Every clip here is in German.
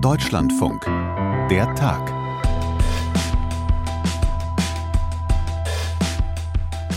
Deutschlandfunk. Der Tag.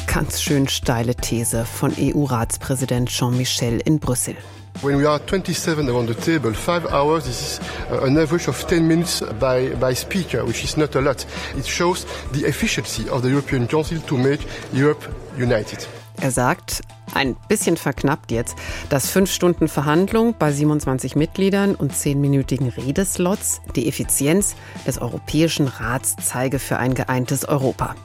Ganz schön steile These von EU-Ratspräsident Jean-Michel in Brüssel. When we are 27 around the table, 5 hours, this is an average of 10 minutes by speaker, which is not a lot. It shows the efficiency of the European Council to make Europe united. Er sagt, ein bisschen verknappt jetzt, dass 5 Stunden Verhandlung bei 27 Mitgliedern und 10-minütigen Redeslots die Effizienz des Europäischen Rats zeige für ein geeintes Europa.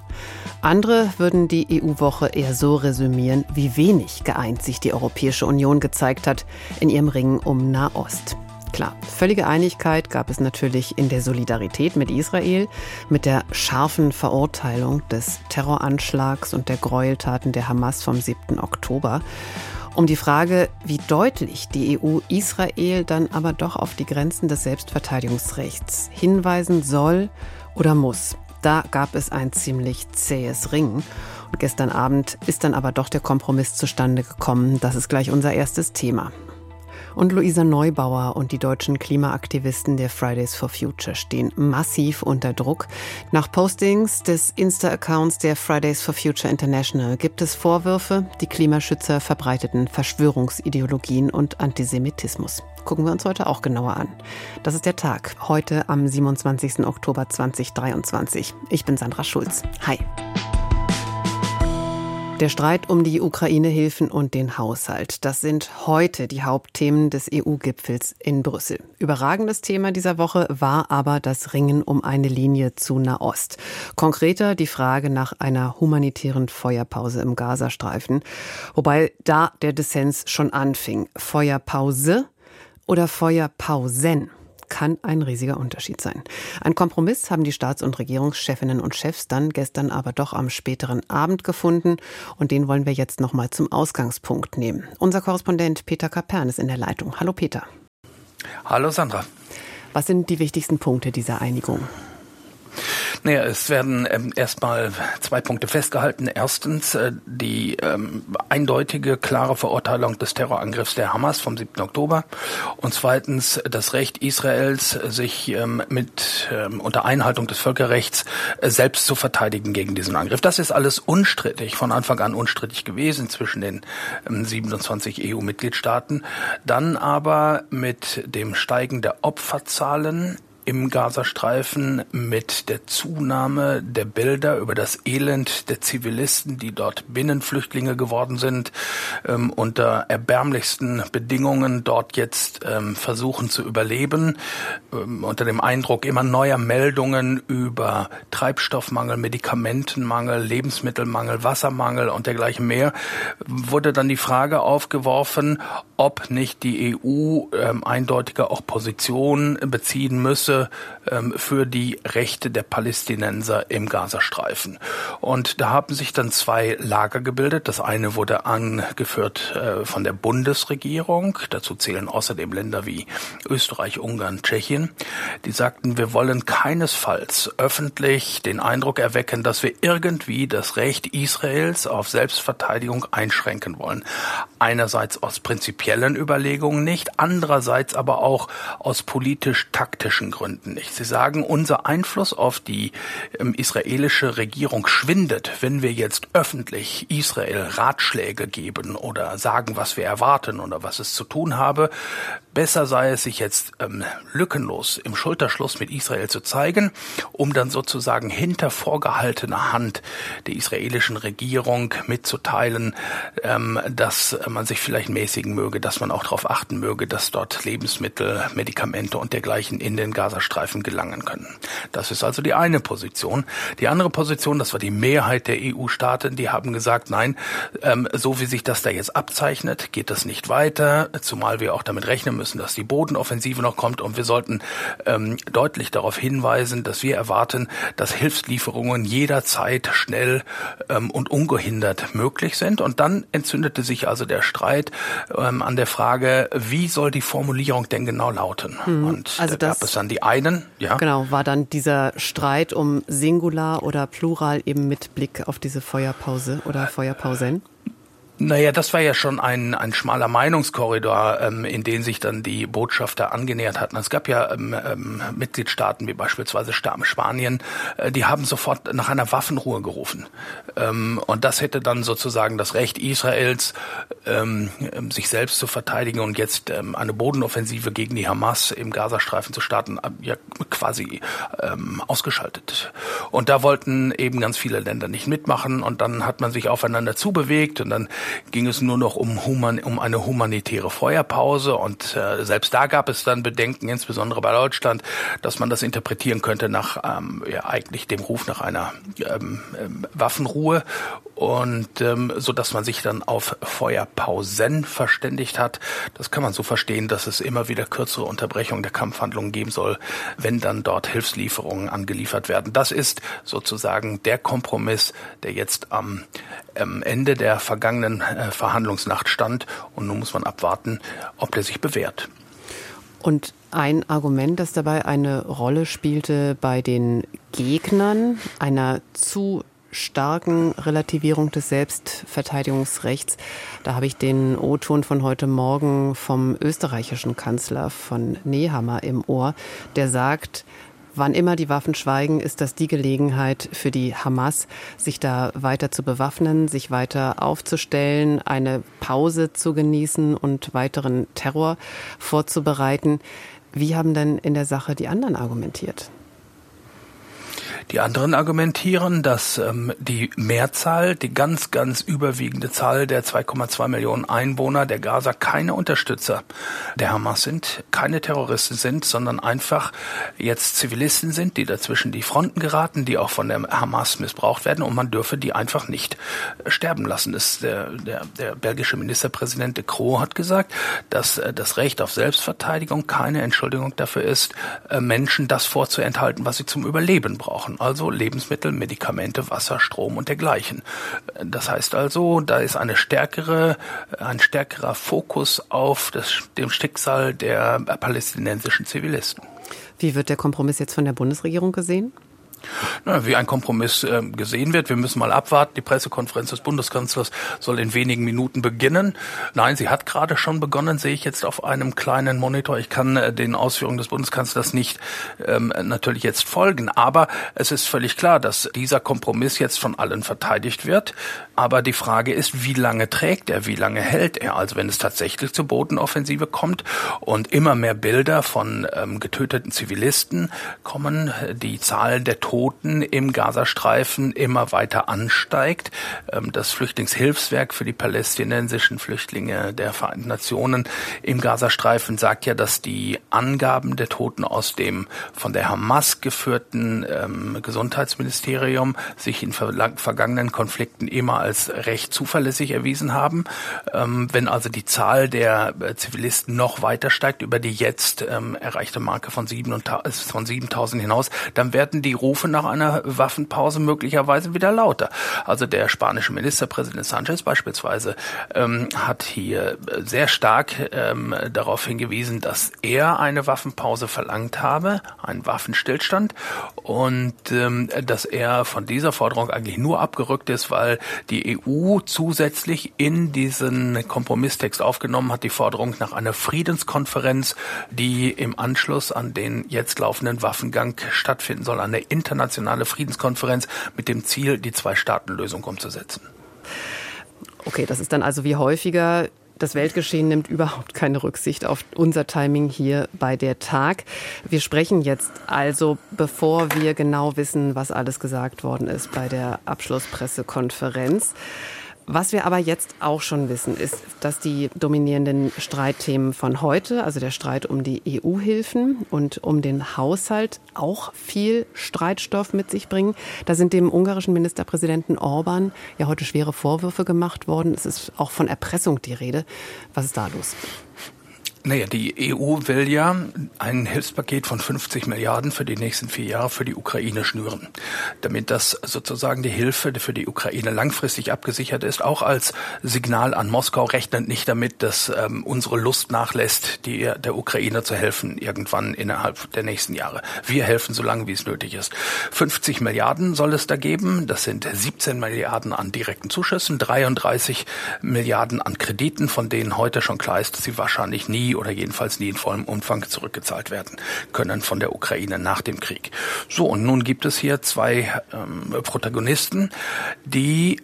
Andere würden die EU-Woche eher so resümieren, wie wenig geeint sich die Europäische Union gezeigt hat in ihrem Ringen um Nahost. Klar, völlige Einigkeit gab es natürlich in der Solidarität mit Israel, mit der scharfen Verurteilung des Terroranschlags und der Gräueltaten der Hamas vom 7. Oktober. Um die Frage, wie deutlich die EU Israel dann aber doch auf die Grenzen des Selbstverteidigungsrechts hinweisen soll oder muss. Da gab es ein ziemlich zähes Ringen. Und gestern Abend ist dann aber doch der Kompromiss zustande gekommen. Das ist gleich unser erstes Thema. Und Luisa Neubauer und die deutschen Klimaaktivisten der Fridays for Future stehen massiv unter Druck. Nach Postings des Insta-Accounts der Fridays for Future International gibt es Vorwürfe, die Klimaschützer verbreiteten Verschwörungsideologien und Antisemitismus. Gucken wir uns heute auch genauer an. Das ist der Tag, heute am 27. Oktober 2023. Ich bin Sandra Schulz. Hi. Der Streit um die Ukraine-Hilfen und den Haushalt, das sind heute die Hauptthemen des EU-Gipfels in Brüssel. Überragendes Thema dieser Woche war aber das Ringen um eine Linie zu Nahost. Konkreter die Frage nach einer humanitären Feuerpause im Gazastreifen. Wobei da der Dissens schon anfing. Feuerpause oder Feuerpausen? Kann ein riesiger Unterschied sein. Ein Kompromiss haben die Staats- und Regierungschefinnen und Chefs dann gestern aber doch am späteren Abend gefunden. Und den wollen wir jetzt nochmal zum Ausgangspunkt nehmen. Unser Korrespondent Peter Kapern ist in der Leitung. Hallo Peter. Hallo Sandra. Was sind die wichtigsten Punkte dieser Einigung? Naja, es werden erstmal 2 Punkte festgehalten. Erstens die eindeutige, klare Verurteilung des Terrorangriffs der Hamas vom 7. Oktober. Und zweitens das Recht Israels, sich unter Einhaltung des Völkerrechts selbst zu verteidigen gegen diesen Angriff. Das ist alles unstrittig, von Anfang an unstrittig gewesen zwischen den 27 EU-Mitgliedstaaten. Dann aber mit dem Steigen der Opferzahlen im Gazastreifen, mit der Zunahme der Bilder über das Elend der Zivilisten, die dort Binnenflüchtlinge geworden sind, unter erbärmlichsten Bedingungen dort jetzt versuchen zu überleben, unter dem Eindruck immer neuer Meldungen über Treibstoffmangel, Medikamentenmangel, Lebensmittelmangel, Wassermangel und dergleichen mehr, wurde dann die Frage aufgeworfen, ob nicht die EU eindeutiger auch Position beziehen müsse für die Rechte der Palästinenser im Gazastreifen. Und da haben sich dann 2 Lager gebildet. Das eine wurde angeführt von der Bundesregierung. Dazu zählen außerdem Länder wie Österreich, Ungarn, Tschechien. Die sagten, wir wollen keinesfalls öffentlich den Eindruck erwecken, dass wir irgendwie das Recht Israels auf Selbstverteidigung einschränken wollen. Einerseits aus prinzipiellen Überlegungen nicht, andererseits aber auch aus politisch-taktischen Gründen. Nicht. Sie sagen, unser Einfluss auf die israelische Regierung schwindet, wenn wir jetzt öffentlich Israel Ratschläge geben oder sagen, was wir erwarten oder was es zu tun habe. Besser sei es, sich jetzt lückenlos im Schulterschluss mit Israel zu zeigen, um dann sozusagen hinter vorgehaltener Hand der israelischen Regierung mitzuteilen, dass man sich vielleicht mäßigen möge, dass man auch darauf achten möge, dass dort Lebensmittel, Medikamente und dergleichen in den Gazastreifen gelangen können. Das ist also die eine Position. Die andere Position, das war die Mehrheit der EU-Staaten, die haben gesagt, nein, so wie sich das da jetzt abzeichnet, geht das nicht weiter, zumal wir auch damit rechnen müssen, dass die Bodenoffensive noch kommt und wir sollten deutlich darauf hinweisen, dass wir erwarten, dass Hilfslieferungen jederzeit schnell und ungehindert möglich sind. Und dann entzündete sich also der Streit an der Frage, wie soll die Formulierung denn genau lauten? Und also da gab es dann die einen, ja. Genau, war dann dieser Streit um Singular oder Plural eben mit Blick auf diese Feuerpause oder Feuerpausen? Naja, das war ja schon ein schmaler Meinungskorridor, in den sich dann die Botschafter angenähert hatten. Es gab ja Mitgliedstaaten wie beispielsweise Spanien, die haben sofort nach einer Waffenruhe gerufen. Und das hätte dann sozusagen das Recht Israels, sich selbst zu verteidigen und jetzt eine Bodenoffensive gegen die Hamas im Gazastreifen zu starten, ja quasi ausgeschaltet. Und da wollten eben ganz viele Länder nicht mitmachen und dann hat man sich aufeinander zubewegt und dann ging es nur noch um eine humanitäre Feuerpause und selbst da gab es dann Bedenken, insbesondere bei Deutschland, dass man das interpretieren könnte nach ja, eigentlich dem Ruf nach einer Waffenruhe und so dass man sich dann auf Feuerpausen verständigt hat. Das kann man so verstehen, dass es immer wieder kürzere Unterbrechungen der Kampfhandlungen geben soll, wenn dann dort Hilfslieferungen angeliefert werden. Das ist sozusagen der Kompromiss, der jetzt am Ende der vergangenen Verhandlungsnacht stand. Und nun muss man abwarten, ob der sich bewährt. Und ein Argument, das dabei eine Rolle spielte bei den Gegnern einer zu starken Relativierung des Selbstverteidigungsrechts. Da habe ich den O-Ton von heute Morgen vom österreichischen Kanzler von Nehammer im Ohr, der sagt, wann immer die Waffen schweigen, ist das die Gelegenheit für die Hamas, sich da weiter zu bewaffnen, sich weiter aufzustellen, eine Pause zu genießen und weiteren Terror vorzubereiten. Wie haben denn in der Sache die anderen argumentiert? Die anderen argumentieren, dass die Mehrzahl, die ganz überwiegende Zahl der 2,2 Millionen Einwohner der Gaza keine Unterstützer der Hamas sind, keine Terroristen sind, sondern einfach jetzt Zivilisten sind, die dazwischen die Fronten geraten, die auch von der Hamas missbraucht werden und man dürfe die einfach nicht sterben lassen. Das der belgische Ministerpräsident De Croo hat gesagt, dass das Recht auf Selbstverteidigung keine Entschuldigung dafür ist, Menschen das vorzuenthalten, was sie zum Überleben brauchen. Also Lebensmittel, Medikamente, Wasser, Strom und dergleichen. Das heißt also, da ist ein stärkerer Fokus auf dem Schicksal der palästinensischen Zivilisten. Wie wird der Kompromiss jetzt von der Bundesregierung gesehen? Wie ein Kompromiss gesehen wird. Wir müssen mal abwarten. Die Pressekonferenz des Bundeskanzlers soll in wenigen Minuten beginnen. Nein, sie hat gerade schon begonnen, sehe ich jetzt auf einem kleinen Monitor. Ich kann den Ausführungen des Bundeskanzlers nicht natürlich jetzt folgen. Aber es ist völlig klar, dass dieser Kompromiss jetzt von allen verteidigt wird. Aber die Frage ist, wie lange trägt er, wie lange hält er? Also wenn es tatsächlich zur Bodenoffensive kommt und immer mehr Bilder von getöteten Zivilisten kommen, die Zahl der Toten im Gazastreifen immer weiter ansteigt. Das Flüchtlingshilfswerk für die palästinensischen Flüchtlinge der Vereinten Nationen im Gazastreifen sagt ja, dass die Angaben der Toten aus dem von der Hamas geführten Gesundheitsministerium sich in vergangenen Konflikten immer als recht zuverlässig erwiesen haben. Wenn also die Zahl der Zivilisten noch weiter steigt, über die jetzt erreichte Marke von 7.000 hinaus, dann werden die Rufe nach einer Waffenpause möglicherweise wieder lauter. Also der spanische Ministerpräsident Sanchez beispielsweise hat hier sehr stark darauf hingewiesen, dass er eine Waffenpause verlangt habe, einen Waffenstillstand und dass er von dieser Forderung eigentlich nur abgerückt ist, weil die EU zusätzlich in diesen Kompromisstext aufgenommen hat, die Forderung nach einer Friedenskonferenz, die im Anschluss an den jetzt laufenden Waffengang stattfinden soll, an der internationale Friedenskonferenz mit dem Ziel, die Zwei-Staaten-Lösung umzusetzen. Okay, das ist dann also wie häufiger. Das Weltgeschehen nimmt überhaupt keine Rücksicht auf unser Timing hier bei der Tag. Wir sprechen jetzt also, bevor wir genau wissen, was alles gesagt worden ist bei der Abschlusspressekonferenz. Was wir aber jetzt auch schon wissen, ist, dass die dominierenden Streitthemen von heute, also der Streit um die EU-Hilfen und um den Haushalt, auch viel Streitstoff mit sich bringen. Da sind dem ungarischen Ministerpräsidenten Orban ja heute schwere Vorwürfe gemacht worden. Es ist auch von Erpressung die Rede. Was ist da los? Naja, die EU will ja ein Hilfspaket von 50 Milliarden für die nächsten 4 Jahre für die Ukraine schnüren, damit das sozusagen die Hilfe für die Ukraine langfristig abgesichert ist, auch als Signal an Moskau, rechnet nicht damit, dass unsere Lust nachlässt, der Ukraine zu helfen irgendwann innerhalb der nächsten Jahre. Wir helfen so lange, wie es nötig ist. 50 Milliarden soll es da geben, das sind 17 Milliarden an direkten Zuschüssen, 33 Milliarden an Krediten, von denen heute schon klar ist, dass sie wahrscheinlich nie oder jedenfalls nie in vollem Umfang zurückgezahlt werden können von der Ukraine nach dem Krieg. So, und nun gibt es hier zwei Protagonisten, die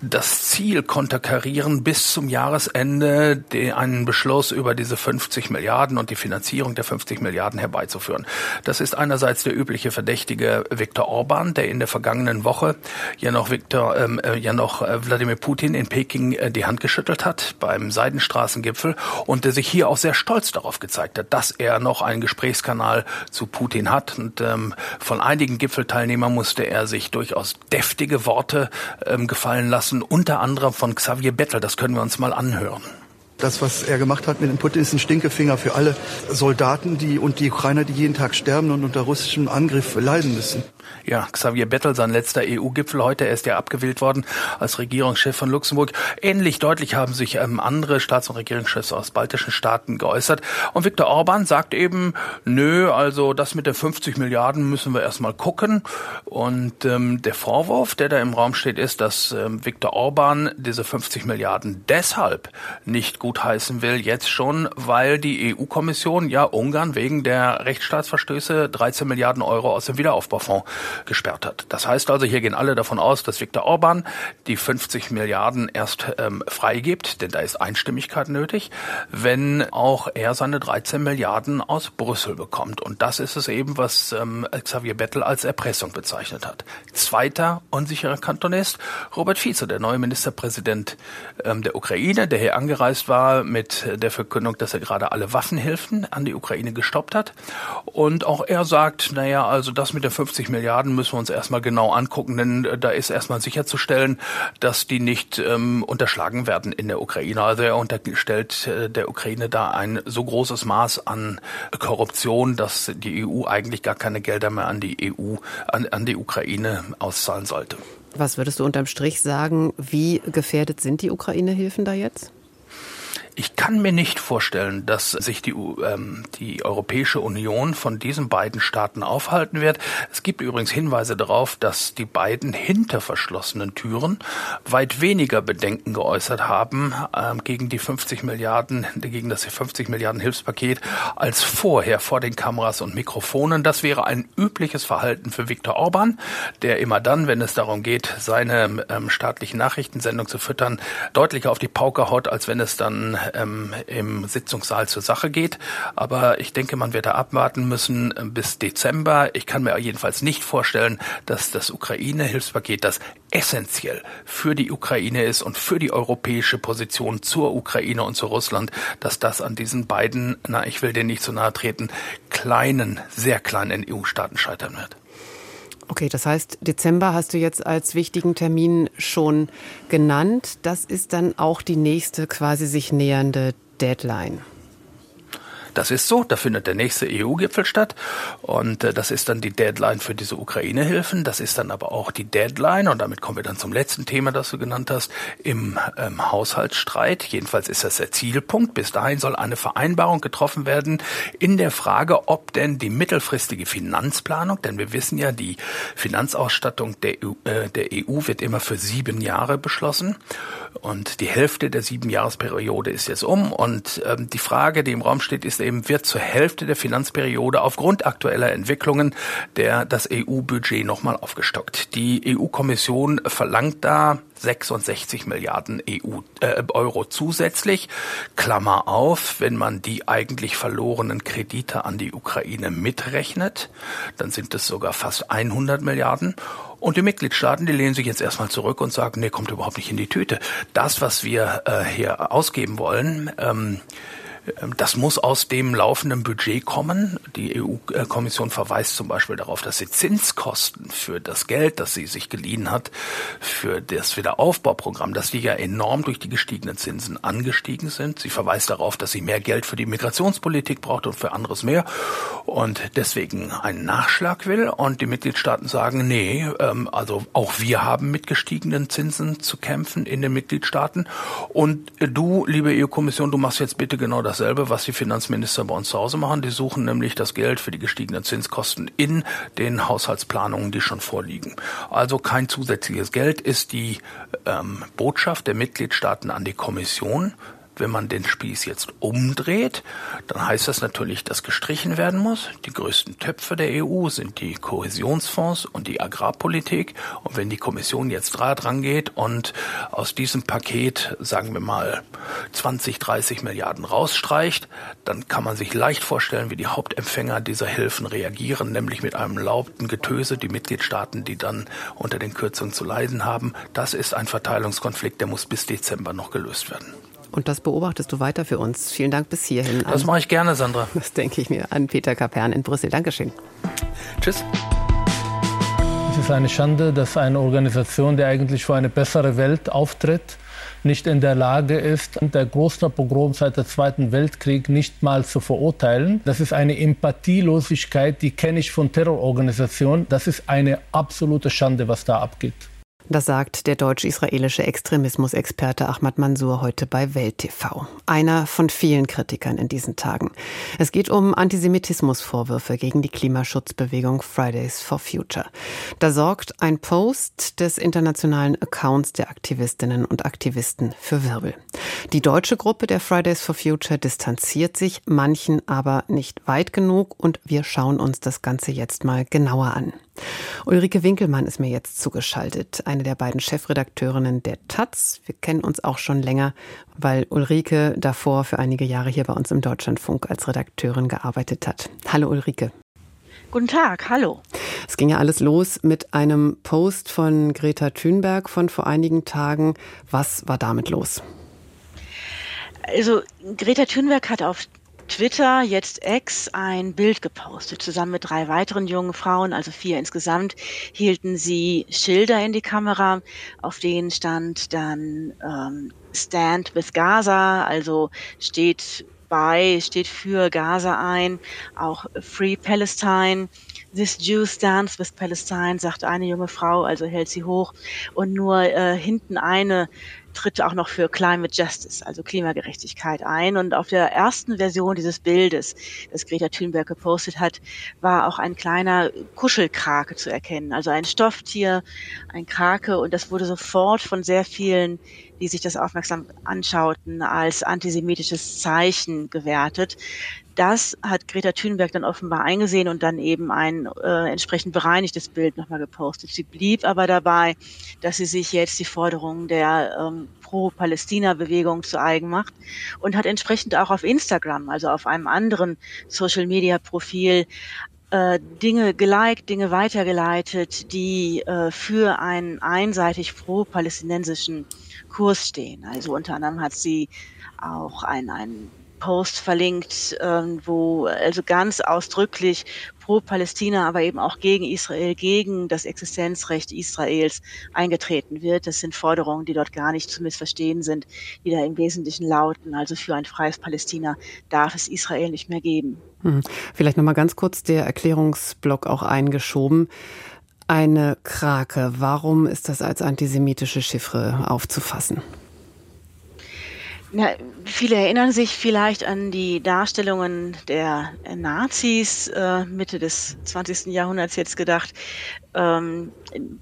das Ziel konterkarieren, bis zum Jahresende einen Beschluss über diese 50 Milliarden und die Finanzierung der 50 Milliarden herbeizuführen. Das ist einerseits der übliche Verdächtige Viktor Orban, der in der vergangenen Woche Wladimir Putin in Peking die Hand geschüttelt hat beim Seidenstraßengipfel und der sich hier auch sehr stolz darauf gezeigt hat, dass er noch einen Gesprächskanal zu Putin hat. Und von einigen Gipfelteilnehmern musste er sich durchaus deftige Worte gefallen lassen, unter anderem von Xavier Bettel. Das können wir uns mal anhören. Das, was er gemacht hat mit dem Putin, ist ein Stinkefinger für alle Soldaten und die Ukrainer, die jeden Tag sterben und unter russischem Angriff leiden müssen. Ja, Xavier Bettel, sein letzter EU-Gipfel heute, er ist ja abgewählt worden als Regierungschef von Luxemburg. Ähnlich deutlich haben sich andere Staats- und Regierungschefs aus baltischen Staaten geäußert. Und Viktor Orban sagt eben, nö, also das mit den 50 Milliarden müssen wir erstmal gucken. Und der Vorwurf, der da im Raum steht, ist, dass Viktor Orban diese 50 Milliarden deshalb nicht gut heißen will jetzt schon, weil die EU-Kommission ja Ungarn wegen der Rechtsstaatsverstöße 13 Milliarden Euro aus dem Wiederaufbaufonds gesperrt hat. Das heißt also, hier gehen alle davon aus, dass Viktor Orban die 50 Milliarden erst freigibt, denn da ist Einstimmigkeit nötig, wenn auch er seine 13 Milliarden aus Brüssel bekommt. Und das ist es eben, was Xavier Bettel als Erpressung bezeichnet hat. Zweiter unsicherer Kantonist, Robert Fieser, der neue Ministerpräsident der Ukraine, der hier angereist war, mit der Verkündung, dass er gerade alle Waffenhilfen an die Ukraine gestoppt hat. Und auch er sagt, naja, also das mit den 50 Milliarden müssen wir uns erstmal genau angucken, denn da ist erstmal sicherzustellen, dass die nicht unterschlagen werden in der Ukraine. Also er unterstellt der Ukraine da ein so großes Maß an Korruption, dass die EU eigentlich gar keine Gelder mehr an die Ukraine auszahlen sollte. Was würdest du unterm Strich sagen, wie gefährdet sind die Ukraine-Hilfen da jetzt? Ich kann mir nicht vorstellen, dass sich die Europäische Union von diesen beiden Staaten aufhalten wird. Es gibt übrigens Hinweise darauf, dass die beiden hinter verschlossenen Türen weit weniger Bedenken geäußert haben gegen das 50 Milliarden Hilfspaket als vorher vor den Kameras und Mikrofonen. Das wäre ein übliches Verhalten für Viktor Orban, der immer dann, wenn es darum geht, seine staatliche Nachrichtensendung zu füttern, deutlicher auf die Pauke haut, als wenn es dann im Sitzungssaal zur Sache geht. Aber ich denke, man wird da abwarten müssen bis Dezember. Ich kann mir jedenfalls nicht vorstellen, dass das Ukraine-Hilfspaket, das essentiell für die Ukraine ist und für die europäische Position zur Ukraine und zu Russland, dass das an diesen beiden, ich will denen nicht zu nahe treten, sehr kleinen EU-Staaten scheitern wird. Okay, das heißt, Dezember hast du jetzt als wichtigen Termin schon genannt. Das ist dann auch die nächste quasi sich nähernde Deadline. Das ist so, da findet der nächste EU-Gipfel statt und das ist dann die Deadline für diese Ukraine-Hilfen. Das ist dann aber auch die Deadline und damit kommen wir dann zum letzten Thema, das du genannt hast, im Haushaltsstreit. Jedenfalls ist das der Zielpunkt. Bis dahin soll eine Vereinbarung getroffen werden in der Frage, ob denn die mittelfristige Finanzplanung, denn wir wissen ja, die Finanzausstattung der EU wird immer für 7 Jahre beschlossen und die Hälfte der 7-Jahresperiode ist jetzt um und die Frage, die im Raum steht, ist eben, wird zur Hälfte der Finanzperiode aufgrund aktueller Entwicklungen das EU-Budget nochmal aufgestockt. Die EU-Kommission verlangt da 66 Milliarden Euro zusätzlich. Klammer auf, wenn man die eigentlich verlorenen Kredite an die Ukraine mitrechnet, dann sind es sogar fast 100 Milliarden. Und die Mitgliedstaaten, die lehnen sich jetzt erstmal zurück und sagen, nee, kommt überhaupt nicht in die Tüte. Das, was wir hier ausgeben wollen, Das muss aus dem laufenden Budget kommen. Die EU-Kommission verweist zum Beispiel darauf, dass sie Zinskosten für das Geld, das sie sich geliehen hat, für das Wiederaufbauprogramm, dass die ja enorm durch die gestiegenen Zinsen angestiegen sind. Sie verweist darauf, dass sie mehr Geld für die Migrationspolitik braucht und für anderes mehr und deswegen einen Nachschlag will. Und die Mitgliedstaaten sagen, nee, also auch wir haben mit gestiegenen Zinsen zu kämpfen in den Mitgliedstaaten. Und du, liebe EU-Kommission, du machst jetzt bitte genau dasselbe, was die Finanzminister bei uns zu Hause machen. Die suchen nämlich das Geld für die gestiegenen Zinskosten in den Haushaltsplanungen, die schon vorliegen. Also kein zusätzliches Geld ist die Botschaft der Mitgliedstaaten an die Kommission. Wenn man den Spieß jetzt umdreht, dann heißt das natürlich, dass gestrichen werden muss. Die größten Töpfe der EU sind die Kohäsionsfonds und die Agrarpolitik. Und wenn die Kommission jetzt dran geht und aus diesem Paket, sagen wir mal, 20, 30 Milliarden rausstreicht, dann kann man sich leicht vorstellen, wie die Hauptempfänger dieser Hilfen reagieren, nämlich mit einem lauten Getöse, die Mitgliedstaaten, die dann unter den Kürzungen zu leiden haben. Das ist ein Verteilungskonflikt, der muss bis Dezember noch gelöst werden. Und das beobachtest du weiter für uns. Vielen Dank bis hierhin. Das mache ich gerne, Sandra. Das denke ich mir an Peter Kapern in Brüssel. Dankeschön. Tschüss. Es ist eine Schande, dass eine Organisation, die eigentlich für eine bessere Welt auftritt, nicht in der Lage ist, der großen Pogrom seit dem Zweiten Weltkrieg nicht mal zu verurteilen. Das ist eine Empathielosigkeit, die kenne ich von Terrororganisationen. Das ist eine absolute Schande, was da abgeht. Das sagt der deutsch-israelische Extremismusexperte Ahmad Mansour heute bei Welt TV. Einer von vielen Kritikern in diesen Tagen. Es geht um Antisemitismusvorwürfe gegen die Klimaschutzbewegung Fridays for Future. Da sorgt ein Post des internationalen Accounts der Aktivistinnen und Aktivisten für Wirbel. Die deutsche Gruppe der Fridays for Future distanziert sich, manchen aber nicht weit genug. Und wir schauen uns das Ganze jetzt mal genauer an. Ulrike Winkelmann ist mir jetzt zugeschaltet, eine der beiden Chefredakteurinnen der TAZ. Wir kennen uns auch schon länger, weil Ulrike davor für einige Jahre hier bei uns im Deutschlandfunk als Redakteurin gearbeitet hat. Hallo Ulrike. Guten Tag, hallo. Es ging ja alles los mit einem Post von Greta Thunberg von vor einigen Tagen. Was war damit los? Also Greta Thunberg hat auf Twitter, jetzt Ex, ein Bild gepostet. Zusammen mit 3 weiteren jungen Frauen, also 4 insgesamt, hielten sie Schilder in die Kamera, auf denen stand dann Stand with Gaza, also steht für Gaza ein, auch Free Palestine. This Jew stands with Palestine, sagt eine junge Frau, also hält sie hoch. Und nur hinten eine tritt auch noch für Climate Justice, also Klimagerechtigkeit ein. Und auf der ersten Version dieses Bildes, das Greta Thunberg gepostet hat, war auch ein kleiner Kuschelkrake zu erkennen. Also ein Stofftier, ein Krake. Und das wurde sofort von sehr vielen, die sich das aufmerksam anschauten, als antisemitisches Zeichen gewertet. Das hat Greta Thunberg dann offenbar eingesehen und dann eben ein entsprechend bereinigtes Bild nochmal gepostet. Sie blieb aber dabei, dass sie sich jetzt die Forderungen der Pro-Palästina-Bewegung zu eigen macht und hat entsprechend auch auf Instagram, also auf einem anderen Social-Media-Profil, Dinge geliked, Dinge weitergeleitet, die für einen einseitig pro-palästinensischen Kurs stehen. Also unter anderem hat sie auch einen Post verlinkt, wo also ganz ausdrücklich pro Palästina, aber eben auch gegen Israel, gegen das Existenzrecht Israels eingetreten wird. Das sind Forderungen, die dort gar nicht zu missverstehen sind, die da im Wesentlichen lauten. Also für ein freies Palästina darf es Israel nicht mehr geben. Vielleicht nochmal ganz kurz der Erklärungsblock auch eingeschoben. Eine Krake, warum ist das als antisemitische Chiffre aufzufassen? Na, viele erinnern sich vielleicht an die Darstellungen der Nazis, Mitte des 20. Jahrhunderts jetzt gedacht,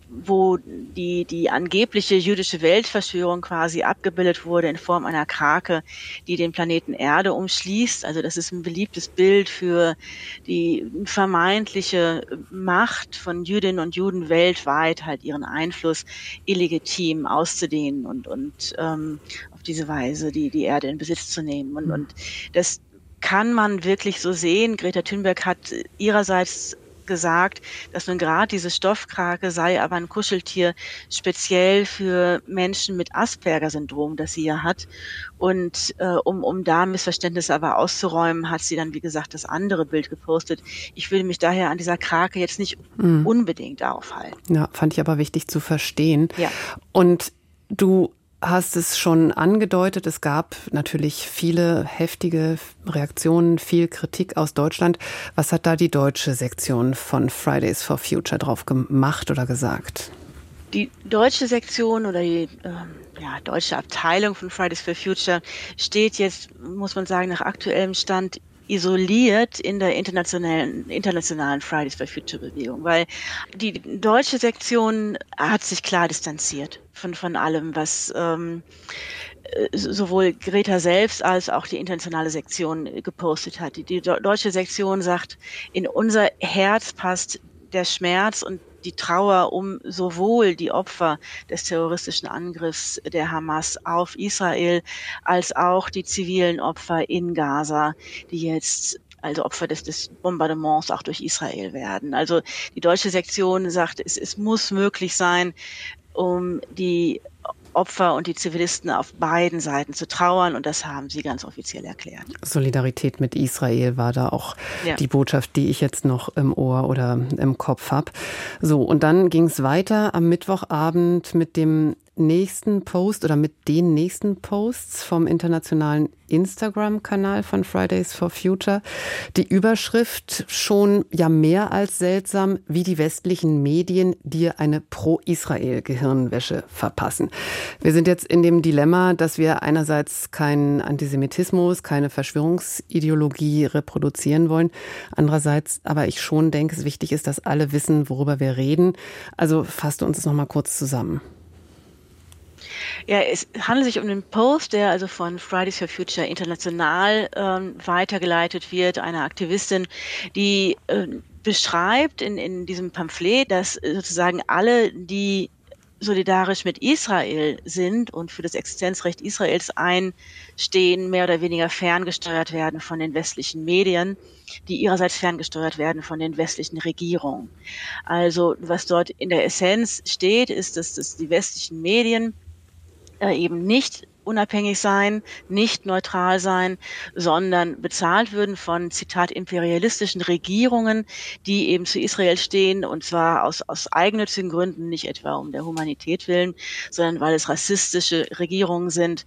wo die angebliche jüdische Weltverschwörung quasi abgebildet wurde in Form einer Krake, die den Planeten Erde umschließt. Also das ist ein beliebtes Bild für die vermeintliche Macht von Jüdinnen und Juden weltweit, halt ihren Einfluss illegitim auszudehnen und auf diese Weise die Erde in Besitz zu nehmen. Und das kann man wirklich so sehen. Greta Thunberg hat ihrerseits gesagt, dass nun gerade diese Stoffkrake sei aber ein Kuscheltier speziell für Menschen mit Asperger-Syndrom, das sie ja hat. Und um da Missverständnisse aber auszuräumen, hat sie dann, wie gesagt, das andere Bild gepostet. Ich will mich daher an dieser Krake jetzt nicht unbedingt aufhalten. Ja, fand ich aber wichtig zu verstehen. Ja. Und du hast es schon angedeutet, es gab natürlich viele heftige Reaktionen, viel Kritik aus Deutschland. Was hat da die deutsche Sektion von Fridays for Future drauf gemacht oder gesagt? Die deutsche Sektion oder die deutsche Abteilung von Fridays for Future steht jetzt, muss man sagen, nach aktuellem Stand isoliert in der internationalen Fridays for Future Bewegung, weil die deutsche Sektion hat sich klar distanziert von allem, was sowohl Greta selbst als auch die internationale Sektion gepostet hat. Die deutsche Sektion sagt, in unser Herz passt der Schmerz und die Trauer um sowohl die Opfer des terroristischen Angriffs der Hamas auf Israel als auch die zivilen Opfer in Gaza, die jetzt also Opfer des Bombardements auch durch Israel werden. Also die deutsche Sektion sagt, es muss möglich sein, um die Opfer und die Zivilisten auf beiden Seiten zu trauern, und das haben sie ganz offiziell erklärt. Solidarität mit Israel war da auch die Botschaft, die ich jetzt noch im Ohr oder im Kopf habe. So, und dann ging es weiter am Mittwochabend mit dem nächsten Post oder mit den nächsten Posts vom internationalen Instagram-Kanal von Fridays for Future. Die Überschrift schon ja mehr als seltsam, wie die westlichen Medien dir eine Pro-Israel-Gehirnwäsche verpassen. Wir sind jetzt in dem Dilemma, dass wir einerseits keinen Antisemitismus, keine Verschwörungsideologie reproduzieren wollen. Andererseits aber ich schon denke, es wichtig ist, dass alle wissen, worüber wir reden. Also fasst uns das nochmal kurz zusammen. Ja, es handelt sich um den Post, der also von Fridays for Future international weitergeleitet wird, einer Aktivistin, die beschreibt in diesem Pamphlet, dass sozusagen alle, die solidarisch mit Israel sind und für das Existenzrecht Israels einstehen, mehr oder weniger ferngesteuert werden von den westlichen Medien, die ihrerseits ferngesteuert werden von den westlichen Regierungen. Also was dort in der Essenz steht, ist, dass die westlichen Medien eben nicht unabhängig sein, nicht neutral sein, sondern bezahlt würden von, Zitat, imperialistischen Regierungen, die eben zu Israel stehen, und zwar aus eigennützigen Gründen, nicht etwa um der Humanität willen, sondern weil es rassistische Regierungen sind.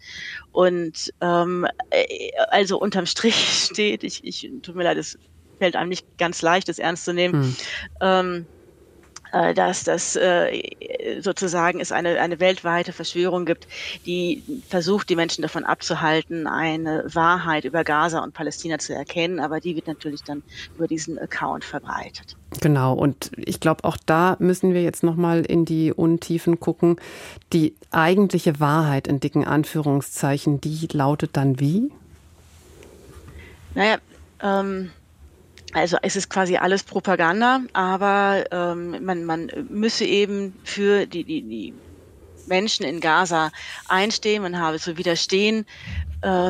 Und also unterm Strich steht, ich tut mir leid, es fällt einem nicht ganz leicht, das ernst zu nehmen, dass das sozusagen es eine weltweite Verschwörung gibt, die versucht, die Menschen davon abzuhalten, eine Wahrheit über Gaza und Palästina zu erkennen. Aber die wird natürlich dann über diesen Account verbreitet. Genau. Und ich glaube, auch da müssen wir jetzt nochmal in die Untiefen gucken. Die eigentliche Wahrheit in dicken Anführungszeichen, die lautet dann wie? Naja, also es ist quasi alles Propaganda, aber man müsse eben für die Menschen in Gaza einstehen, man habe zu widerstehen,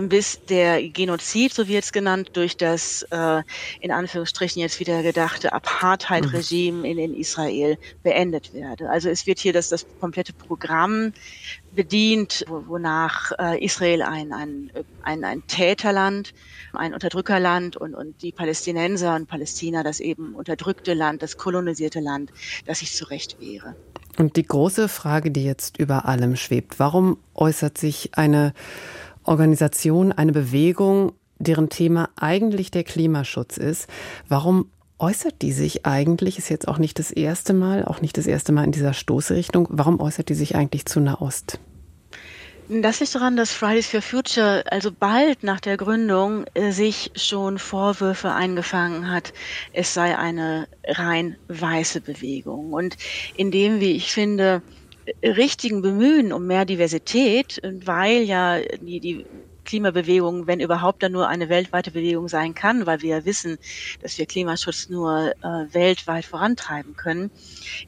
bis der Genozid, so wird es genannt, durch das in Anführungsstrichen jetzt wieder gedachte Apartheid-Regime in Israel beendet werde. Also es wird hier das komplette Programm bedient, wonach Israel ein Täterland, ein Unterdrückerland und die Palästinenser und Palästina das eben unterdrückte Land, das kolonisierte Land, das sich zurecht wäre. Und die große Frage, die jetzt über allem schwebt: Warum äußert sich eine Organisation, eine Bewegung, deren Thema eigentlich der Klimaschutz ist? Warum äußert die sich eigentlich, ist jetzt auch nicht das erste Mal, in dieser Stoßrichtung, warum äußert die sich eigentlich zu Nahost? Das liegt daran, dass Fridays for Future also bald nach der Gründung sich schon Vorwürfe eingefangen hat, es sei eine rein weiße Bewegung. Und in dem, wie ich finde, richtigen Bemühen um mehr Diversität, weil ja die Klimabewegung, wenn überhaupt, dann nur eine weltweite Bewegung sein kann, weil wir ja wissen, dass wir Klimaschutz nur weltweit vorantreiben können.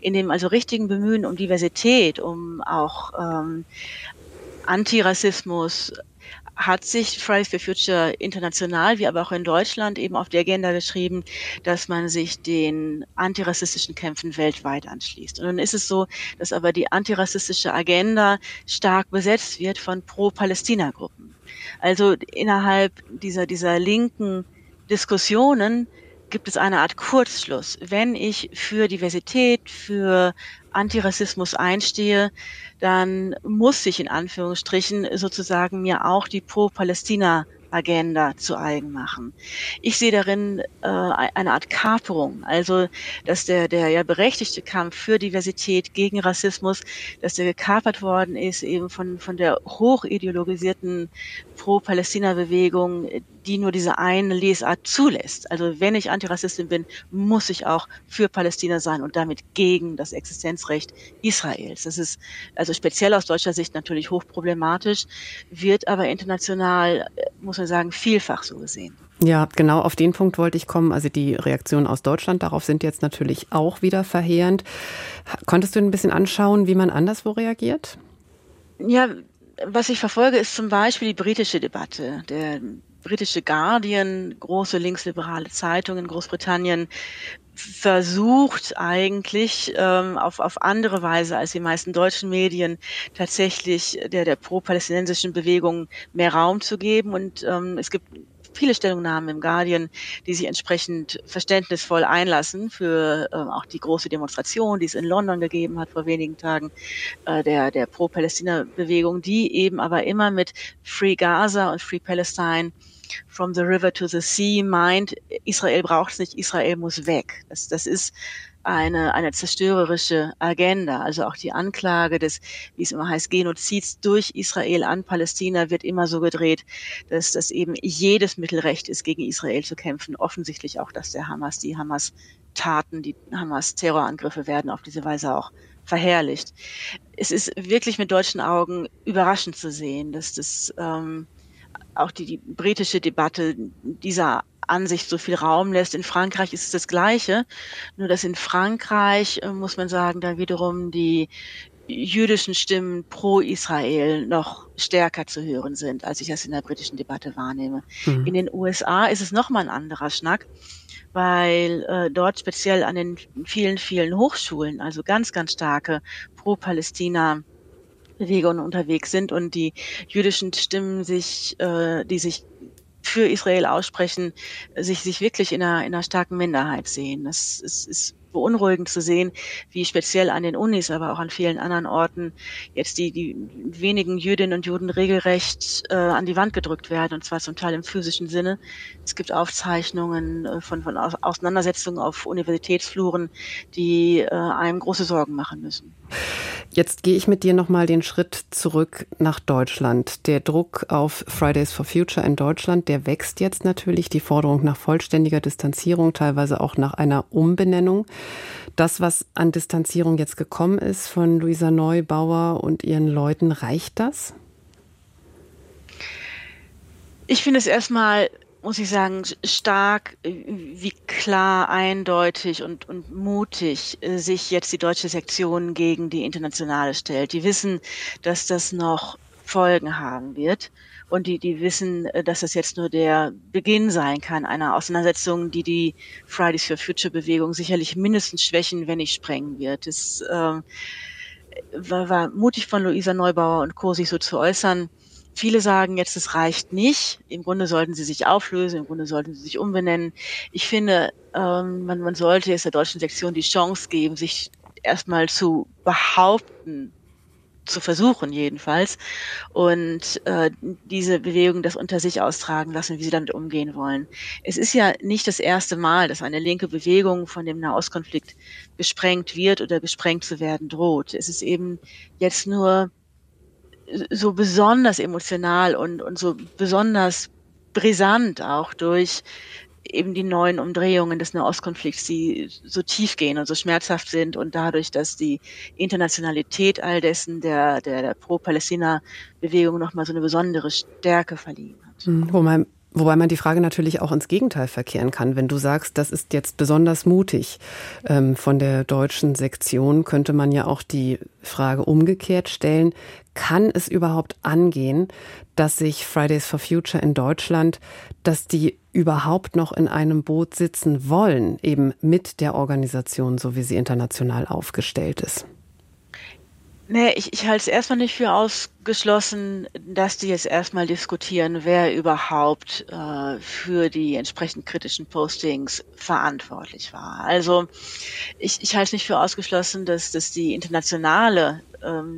In dem also richtigen Bemühen um Diversität, um auch Antirassismus, hat sich Fridays for Future international, wie aber auch in Deutschland, eben auf die Agenda geschrieben, dass man sich den antirassistischen Kämpfen weltweit anschließt. Und nun ist es so, dass aber die antirassistische Agenda stark besetzt wird von Pro-Palästina-Gruppen. Also innerhalb dieser linken Diskussionen gibt es eine Art Kurzschluss. Wenn ich für Diversität, für Antirassismus einstehe, dann muss ich in Anführungsstrichen sozusagen mir auch die Pro-Palästina-Agenda zu eigen machen. Ich sehe darin eine Art Kaperung, also dass der ja berechtigte Kampf für Diversität gegen Rassismus, dass der gekapert worden ist eben von der hochideologisierten Pro-Palästina-Bewegung, die nur diese eine Lesart zulässt. Also wenn ich Antirassistin bin, muss ich auch für Palästina sein und damit gegen das Existenzrecht Israels. Das ist also speziell aus deutscher Sicht natürlich hochproblematisch, wird aber international, muss man sagen, vielfach so gesehen. Ja, genau auf den Punkt wollte ich kommen. Also die Reaktionen aus Deutschland darauf sind jetzt natürlich auch wieder verheerend. Konntest du ein bisschen anschauen, wie man anderswo reagiert? Ja, was ich verfolge, ist zum Beispiel die britische Debatte. Der britische Guardian, große linksliberale Zeitung in Großbritannien, versucht eigentlich auf andere Weise als die meisten deutschen Medien tatsächlich der pro-palästinensischen Bewegung mehr Raum zu geben. Und es gibt viele Stellungnahmen im Guardian, die sich entsprechend verständnisvoll einlassen für auch die große Demonstration, die es in London gegeben hat vor wenigen Tagen, der Pro-Palästina-Bewegung, die eben aber immer mit Free Gaza und Free Palestine, from the river to the sea, meint, Israel braucht es nicht, Israel muss weg. Das ist eine zerstörerische Agenda. Also auch die Anklage des, wie es immer heißt, Genozids durch Israel an Palästina wird immer so gedreht, dass das eben jedes Mittelrecht ist, gegen Israel zu kämpfen. Offensichtlich auch, dass die Hamas-Taten, die Hamas-Terrorangriffe werden auf diese Weise auch verherrlicht. Es ist wirklich mit deutschen Augen überraschend zu sehen, dass das auch die britische Debatte dieser Ansicht so viel Raum lässt. In Frankreich ist es das Gleiche, nur dass in Frankreich, muss man sagen, da wiederum die jüdischen Stimmen pro Israel noch stärker zu hören sind, als ich das in der britischen Debatte wahrnehme. Mhm. In den USA ist es nochmal ein anderer Schnack, weil dort speziell an den vielen, vielen Hochschulen, also ganz, ganz starke pro-Palästina Bewegungen unterwegs sind und die jüdischen Stimmen die sich für Israel aussprechen, sich wirklich in einer starken Minderheit sehen. Das ist beunruhigend zu sehen, wie speziell an den Unis, aber auch an vielen anderen Orten jetzt die wenigen Jüdinnen und Juden regelrecht an die Wand gedrückt werden, und zwar zum Teil im physischen Sinne. Es gibt Aufzeichnungen von Auseinandersetzungen auf Universitätsfluren, die einem große Sorgen machen müssen. Jetzt gehe ich mit dir nochmal den Schritt zurück nach Deutschland. Der Druck auf Fridays for Future in Deutschland, der wächst jetzt natürlich. Die Forderung nach vollständiger Distanzierung, teilweise auch nach einer Umbenennung. Das, was an Distanzierung jetzt gekommen ist von Luisa Neubauer und ihren Leuten, reicht das? Ich finde es erstmal, muss ich sagen, stark, wie klar, eindeutig und mutig sich jetzt die deutsche Sektion gegen die internationale stellt. Die wissen, dass das noch Folgen haben wird. Und die wissen, dass das jetzt nur der Beginn sein kann einer Auseinandersetzung, die Fridays for Future Bewegung sicherlich mindestens schwächen, wenn nicht sprengen wird. Es war mutig von Luisa Neubauer und Co., sich so zu äußern. Viele sagen jetzt, es reicht nicht. Im Grunde sollten sie sich auflösen, im Grunde sollten sie sich umbenennen. Ich finde, man sollte jetzt der deutschen Sektion die Chance geben, sich erstmal zu behaupten, zu versuchen jedenfalls, und diese Bewegung das unter sich austragen lassen, wie sie damit umgehen wollen. Es ist ja nicht das erste Mal, dass eine linke Bewegung von dem Nahostkonflikt gesprengt wird oder gesprengt zu werden droht. Es ist eben jetzt nur so besonders emotional und so besonders brisant auch durch eben die neuen Umdrehungen des Nahostkonflikts, die so tief gehen und so schmerzhaft sind, und dadurch, dass die Internationalität all dessen der Pro-Palästina-Bewegung nochmal so eine besondere Stärke verliehen hat. Wo man Wobei man die Frage natürlich auch ins Gegenteil verkehren kann. Wenn du sagst, das ist jetzt besonders mutig von der deutschen Sektion, könnte man ja auch die Frage umgekehrt stellen. Kann es überhaupt angehen, dass sich Fridays for Future in Deutschland, dass die überhaupt noch in einem Boot sitzen wollen, eben mit der Organisation, so wie sie international aufgestellt ist? Nee, ich halte es erstmal nicht für ausgeschlossen, dass die jetzt erstmal diskutieren, wer überhaupt für die entsprechend kritischen Postings verantwortlich war. Also ich halte es nicht für ausgeschlossen, dass die internationale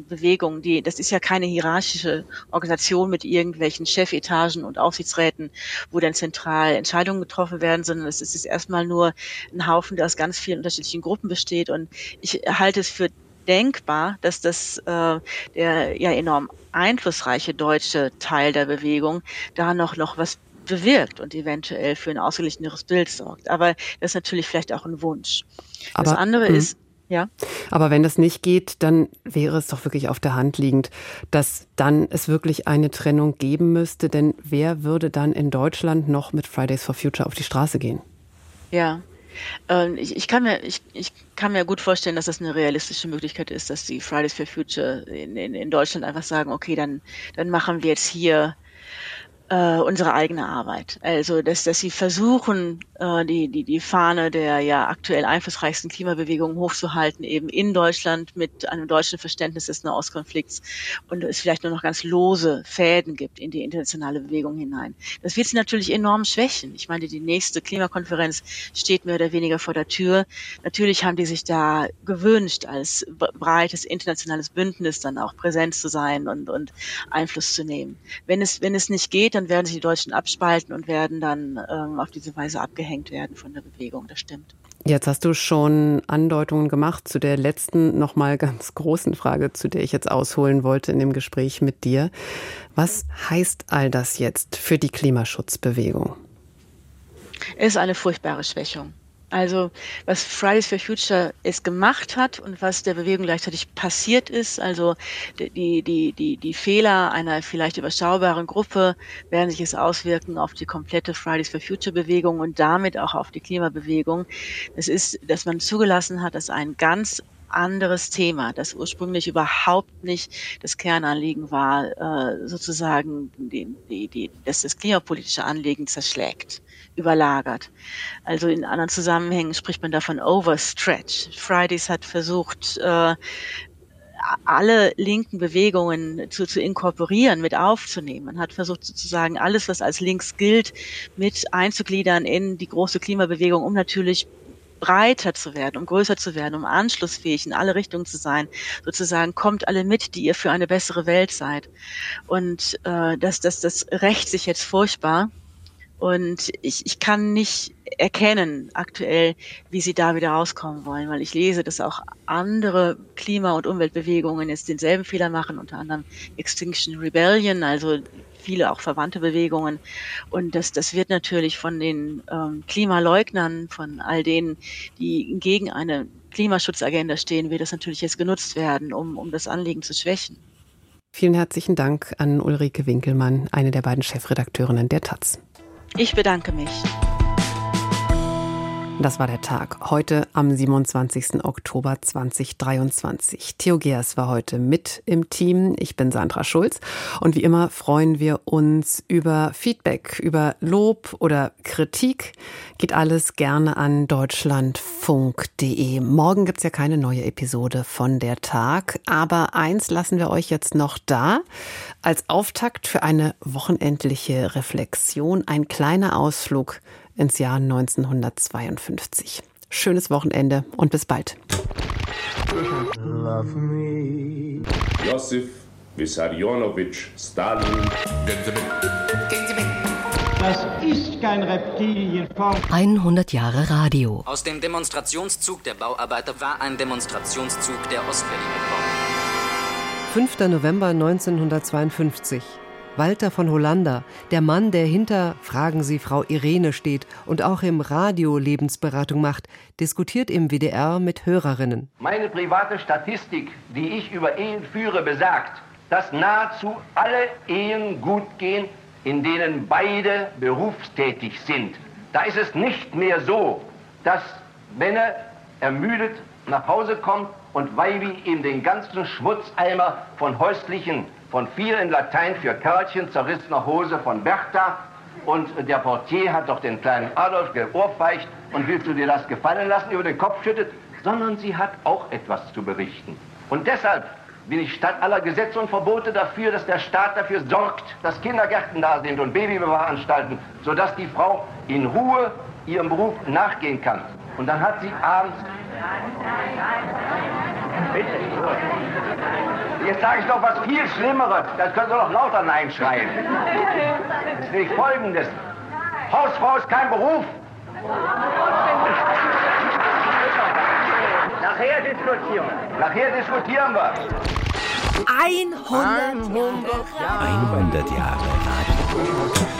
Bewegung, das ist ja keine hierarchische Organisation mit irgendwelchen Chefetagen und Aufsichtsräten, wo dann zentral Entscheidungen getroffen werden, sondern es ist erstmal nur ein Haufen, der aus ganz vielen unterschiedlichen Gruppen besteht. Und ich halte es für denkbar, dass das der ja enorm einflussreiche deutsche Teil der Bewegung da noch was bewirkt und eventuell für ein ausgeglicheneres Bild sorgt. Aber das ist natürlich vielleicht auch ein Wunsch. Aber, das andere ist, ja. Aber wenn das nicht geht, dann wäre es doch wirklich auf der Hand liegend, dass dann es wirklich eine Trennung geben müsste. Denn wer würde dann in Deutschland noch mit Fridays for Future auf die Straße gehen? Ja. Ich kann mir gut vorstellen, dass das eine realistische Möglichkeit ist, dass die Fridays for Future in Deutschland einfach sagen, okay, dann machen wir jetzt hier unsere eigene Arbeit. Also, dass sie versuchen, die Fahne der ja aktuell einflussreichsten Klimabewegung hochzuhalten, eben in Deutschland mit einem deutschen Verständnis des Nahostkonflikts, und es vielleicht nur noch ganz lose Fäden gibt in die internationale Bewegung hinein. Das wird sie natürlich enorm schwächen. Ich meine, die nächste Klimakonferenz steht mehr oder weniger vor der Tür. Natürlich haben die sich da gewünscht, als breites internationales Bündnis dann auch präsent zu sein und Einfluss zu nehmen. Wenn es nicht geht, dann werden sich die Deutschen abspalten und werden dann auf diese Weise abgehängt werden von der Bewegung, das stimmt. Jetzt hast du schon Andeutungen gemacht zu der letzten, nochmal ganz großen Frage, zu der ich jetzt ausholen wollte in dem Gespräch mit dir. Was heißt all das jetzt für die Klimaschutzbewegung? Es ist eine furchtbare Schwächung. Also was Fridays for Future es gemacht hat und was der Bewegung gleichzeitig passiert ist, also die Fehler einer vielleicht überschaubaren Gruppe werden sich jetzt auswirken auf die komplette Fridays for Future Bewegung und damit auch auf die Klimabewegung. Das ist, dass man zugelassen hat, dass ein ganz anderes Thema, das ursprünglich überhaupt nicht das Kernanliegen war, sozusagen dass das klimapolitische Anliegen zerschlägt, überlagert. Also in anderen Zusammenhängen spricht man davon Overstretch. Fridays hat versucht, alle linken Bewegungen zu inkorporieren, mit aufzunehmen. Man hat versucht sozusagen alles, was als links gilt, mit einzugliedern in die große Klimabewegung, um natürlich breiter zu werden, um größer zu werden, um anschlussfähig in alle Richtungen zu sein, sozusagen kommt alle mit, die ihr für eine bessere Welt seid. Und das rächt sich jetzt furchtbar. Und ich kann nicht erkennen aktuell, wie sie da wieder rauskommen wollen, weil ich lese, dass auch andere Klima- und Umweltbewegungen jetzt denselben Fehler machen, unter anderem Extinction Rebellion, also viele auch verwandte Bewegungen. Und das wird natürlich von den Klimaleugnern, von all denen, die gegen eine Klimaschutzagenda stehen, wird das natürlich jetzt genutzt werden, um das Anliegen zu schwächen. Vielen herzlichen Dank an Ulrike Winkelmann, eine der beiden Chefredakteurinnen der TAZ. Ich bedanke mich. Das war der Tag. Heute am 27. Oktober 2023. Theo Geers war heute mit im Team. Ich bin Sandra Schulz. Und wie immer freuen wir uns über Feedback, über Lob oder Kritik. Geht alles gerne an deutschlandfunk.de. Morgen gibt's ja keine neue Episode von Der Tag. Aber eins lassen wir euch jetzt noch da. Als Auftakt für eine wochenendliche Reflexion. Ein kleiner Ausflug ins Jahr 1952. Schönes Wochenende und bis bald. Josef Wissarionowitsch Stalin. Das ist kein Reptilienform. 100 Jahre Radio. Aus dem Demonstrationszug der Bauarbeiter war ein Demonstrationszug der Ostberliner. 5. November 1952. Walter von Hollander, der Mann, der hinter Fragen Sie Frau Irene steht und auch im Radio Lebensberatung macht, diskutiert im WDR mit Hörerinnen. Meine private Statistik, die ich über Ehen führe, besagt, dass nahezu alle Ehen gut gehen, in denen beide berufstätig sind. Da ist es nicht mehr so, dass wenn er ermüdet nach Hause kommt und Weibi ihm den ganzen Schmutzeimer von häuslichen, von vier in Latein für Kerlchen, zerrissener Hose von Bertha, und der Portier hat doch den kleinen Adolf geohrfeicht und willst du dir das gefallen lassen, über den Kopf schüttet, sondern sie hat auch etwas zu berichten. Und deshalb bin ich statt aller Gesetze und Verbote dafür, dass der Staat dafür sorgt, dass Kindergärten da sind und Babybewahranstalten, sodass die Frau in Ruhe ihrem Beruf nachgehen kann. Und dann hat sie abends... Bitte. Jetzt sage ich noch was viel Schlimmeres. Das können Sie doch lauter Nein schreien. Das ist nämlich Folgendes. Hausfrau ist kein Beruf. Nachher diskutieren wir. 100 Jahre Radio.